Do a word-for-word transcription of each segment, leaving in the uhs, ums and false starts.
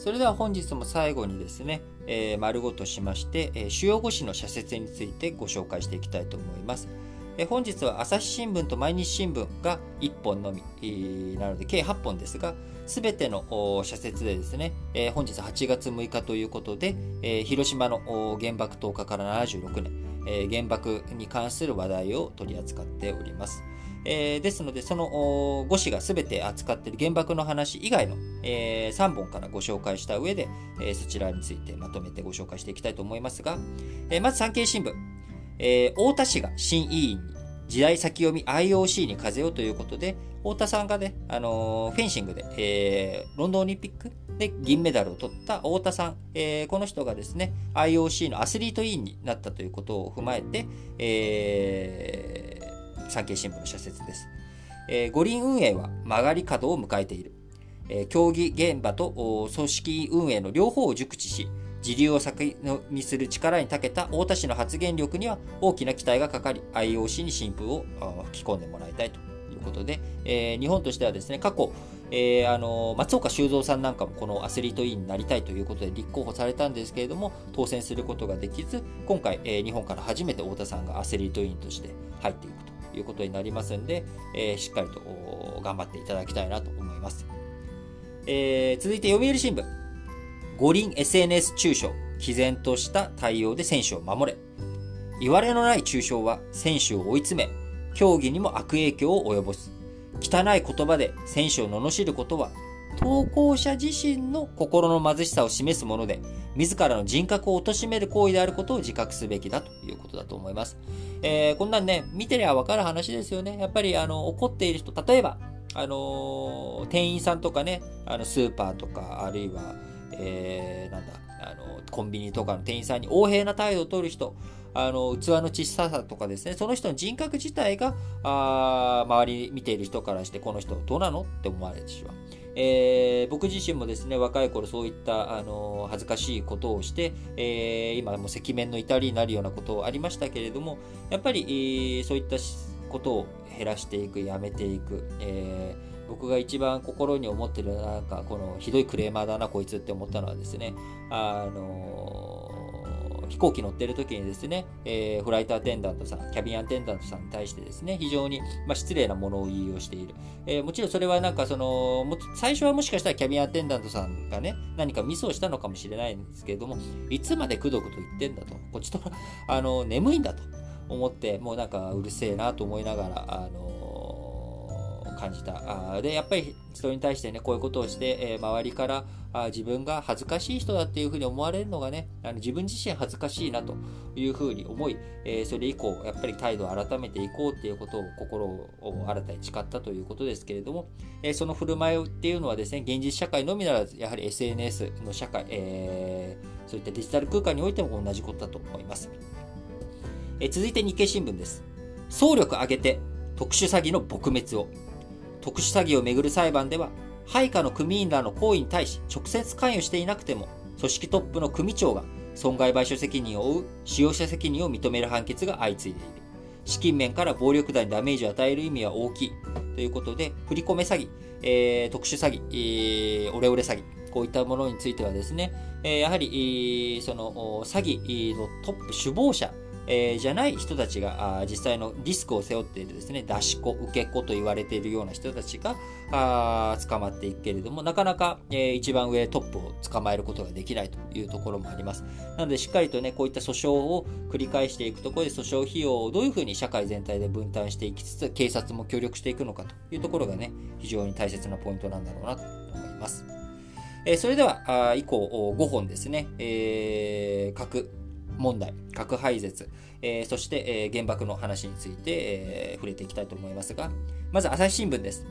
それでは本日も最後にですね、えー、丸ごとしまして、えー、主要語詞の社説についてご紹介していきたいと思います。えー、本日は朝日新聞と毎日新聞がいっぽんのみ、えー、なので計はっぽんですが、すべての社説でですね、えー、本日はちがつむいかということで、えー、広島の原爆投下からななじゅうろくねん、えー、原爆に関する話題を取り扱っております。えー、ですのでそのご誌がすべて扱っている原爆の話以外の、えー、さんぼんからご紹介した上で、えー、そちらについてまとめてご紹介していきたいと思いますが、えー、まず産経新聞、えー、太田氏が新委員に時代先読み アイオーシー に課税をということで、太田さんがね、あのー、フェンシングで、えー、ロンドンオリンピックで銀メダルを取った太田さん、えー、この人がですね アイオーシー のアスリート委員になったということを踏まえて、えー産経新聞の社説です。えー、五輪運営は曲がり角を迎えている、えー、競技現場と組織運営の両方を熟知し自流を先のにする力に長けた太田氏の発言力には大きな期待がかかり アイオーシー に新風を吹き込んでもらいたいということで、えー、日本としてはですね過去、えーあのー、松岡修造さんなんかもこのアスリート委員になりたいということで立候補されたんですけれども当選することができず、今回、えー、日本から初めて太田さんがアスリート委員として入っていくということになりますので、えー、しっかりと頑張っていただきたいなと思います。えー、続いて読売新聞、五輪 エスエヌエス 中傷、毅然とした対応で選手を守れ、言われのない中傷は選手を追い詰め競技にも悪影響を及ぼす、汚い言葉で選手を罵ることは投稿者自身の心の貧しさを示すもので自らの人格を貶める行為であることを自覚すべきだということだと思います。えー、こんなんね見てりゃ分かる話ですよね。やっぱりあの怒っている人、例えばあのー、店員さんとかね、あのスーパーとかあるいは、えー、なんだあのコンビニとかの店員さんに横柄な態度を取る人、あの器の小ささとかですね、その人の人格自体があ周り見ている人からしてこの人どうなのって思われてしまう。えー、僕自身もですね若い頃そういった、あのー、恥ずかしいことをして、えー、今もう赤面の至りになるようなことありましたけれども、やっぱり、えー、そういったことを減らしていく、やめていく、えー僕が一番心に思ってるなんかこのひどいクレーマーだなこいつって思ったのはですね、あのー、飛行機乗ってる時にですね、えー、フライトアテンダントさん、キャビンアテンダントさんに対してですね非常に、まあ、失礼な物言いをしている、えー、もちろんそれはなんかその最初はもしかしたらキャビンアテンダントさんがね何かミスをしたのかもしれないんですけれども、いつまでくどくど言ってんだと、こっちとあの眠いんだと思ってもうなんかうるせえなと思いながらあのー感じた。あでやっぱり人に対してねこういうことをして、えー、周りからあ自分が恥ずかしい人だっていうふうに思われるのがね、あの自分自身恥ずかしいなというふうに思い、えー、それ以降やっぱり態度を改めていこうっていうことを心を新たに誓ったということですけれども、えー、その振る舞いっていうのはですね現実社会のみならずやはり エスエヌエス の社会、えー、そういったデジタル空間においても同じことだと思います。えー、続いて日経新聞です。総力挙げて特殊詐欺の撲滅を、特殊詐欺をめぐる裁判では配下の組員らの行為に対し直接関与していなくても組織トップの組長が損害賠償責任を負う使用者責任を認める判決が相次いでいる、資金面から暴力団にダメージを与える意味は大きいということで、振り込め詐欺、えー、特殊詐欺、えー、オレオレ詐欺、こういったものについてはですね、えー、やはりその詐欺のトップ首謀者えー、じゃない人たちが実際のリスクを背負っているですね出し子受け子と言われているような人たちがあ捕まっていくけれども、なかなか、えー、一番上トップを捕まえることができないというところもあります。なのでしっかりとねこういった訴訟を繰り返していくところで訴訟費用をどういうふうに社会全体で分担していきつつ警察も協力していくのかというところがね非常に大切なポイントなんだろうなと思います。えー、それでは以降ごほんですね、えー、各問題、核廃絶、えー、そして、えー、原爆の話について、えー、触れていきたいと思いますが、まず朝日新聞です。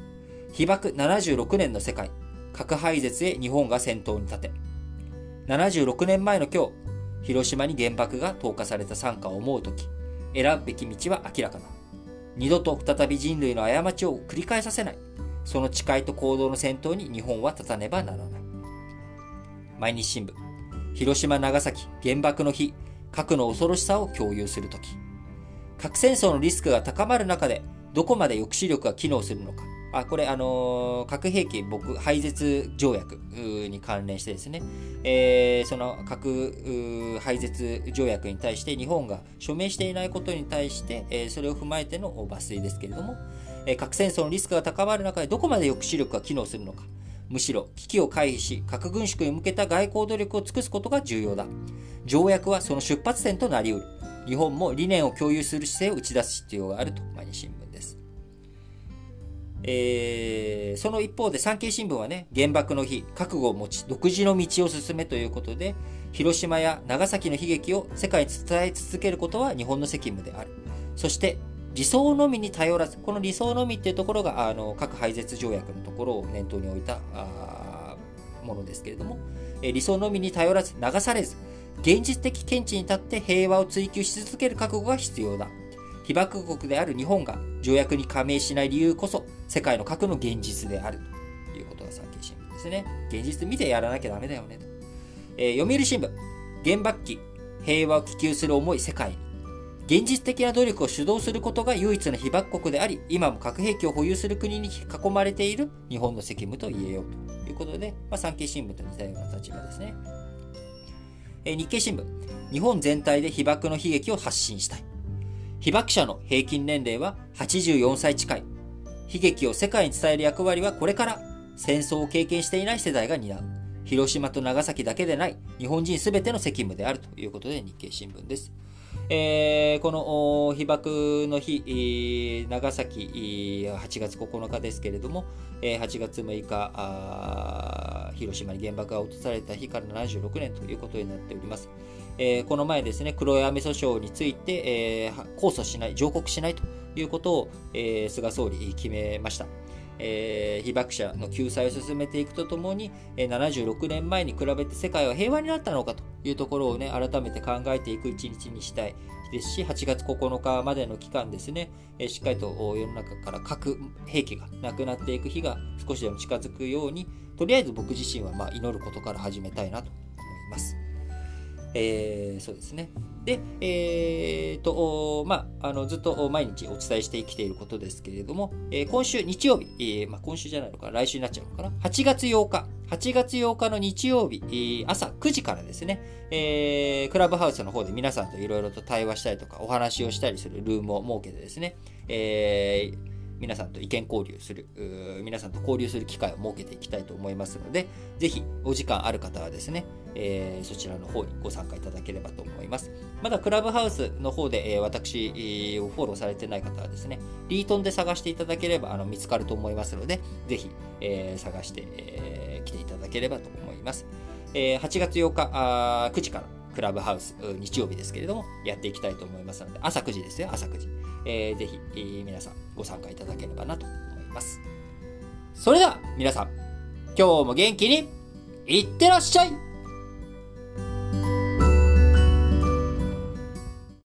被爆ななじゅうろくねんの世界、核廃絶へ日本が先頭に立て。ななじゅうろくねんまえの今日、広島に原爆が投下された惨禍を思うとき、選ぶべき道は明らかだ。二度と再び人類の過ちを繰り返させない、その誓いと行動の先頭に日本は立たねばならない。毎日新聞、広島長崎原爆の日、核の恐ろしさを共有するとき、核戦争のリスクが高まる中でどこまで抑止力が機能するのか、あこれ、あのー、核兵器僕廃絶条約に関連してですね、えー、その核廃絶条約に対して日本が署名していないことに対して、えー、それを踏まえての抜粋ですけれども、えー、核戦争のリスクが高まる中でどこまで抑止力が機能するのか、むしろ危機を回避し核軍縮に向けた外交努力を尽くすことが重要だ。条約はその出発点となりうる。日本も理念を共有する姿勢を打ち出す必要があると毎日新聞です。えー、その一方で産経新聞はね、原爆の日覚悟を持ち独自の道を進めということで、広島や長崎の悲劇を世界に伝え続けることは日本の責務である。そして理想のみに頼らず、この理想のみっていうところがあの核廃絶条約のところを念頭に置いたものですけれども、え理想のみに頼らず流されず現実的見地に立って平和を追求し続ける覚悟が必要だ。被爆国である日本が条約に加盟しない理由こそ世界の核の現実であるということが産経新聞ですね。現実見てやらなきゃダメだよねと、えー、読売新聞、原爆機平和を希求する思い世界に、現実的な努力を主導することが唯一の被爆国であり、今も核兵器を保有する国に囲まれている日本の責務と言えようということで、まあ、産経新聞と似たような立場ですね。えー、日経新聞、日本全体で被爆の悲劇を発信したい。被爆者の平均年齢ははちじゅうよんさい近い。悲劇を世界に伝える役割はこれから戦争を経験していない世代が担う。広島と長崎だけでない日本人すべての責務であるということで日経新聞です。えー、この被爆の日、長崎はちがつここのかですけれども、はちがつむいか広島に原爆が落とされた日からななじゅうろくねんということになっております。えー、この前ですね、黒雨訴訟について、えー、控訴しない上告しないということを、えー、菅総理決めました。えー、被爆者の救済を進めていくとともに、えー、ななじゅうろくねんまえに比べて世界は平和になったのかというところをね、改めて考えていく一日にしたいですし、はちがつここのかまでの期間ですね、えー、しっかりと世の中から核兵器がなくなっていく日が少しでも近づくように、とりあえず僕自身はまあ祈ることから始めたいなと思います。えー、そうですね。で、えーとまあ、あのずっと毎日お伝えしてきていることですけれども、えー、今週日曜日、えーまあ、今週じゃないのか来週になっちゃうのかな、はちがつようかはちがつようかの日曜日、えー、朝くじからですね、えー、クラブハウスの方で皆さんといろいろと対話したりとかお話をしたりするルームを設けてですね、えー皆さんと意見交流する、皆さんと交流する機会を設けていきたいと思いますので、ぜひお時間ある方はですね、えー、そちらの方にご参加いただければと思います。まだクラブハウスの方で、えー、私、えー、をフォローされてない方はですね、リートンで探していただければあの見つかると思いますので、ぜひ、えー、探して、えー、来ていただければと思います。えー、はちがつようかくじからクラブハウス日曜日ですけれどもやっていきたいと思いますので、朝くじですね、朝くじ、えー、ぜひ、えー、皆さんご参加いただければなと思います。それでは皆さん今日も元気にいってらっしゃい。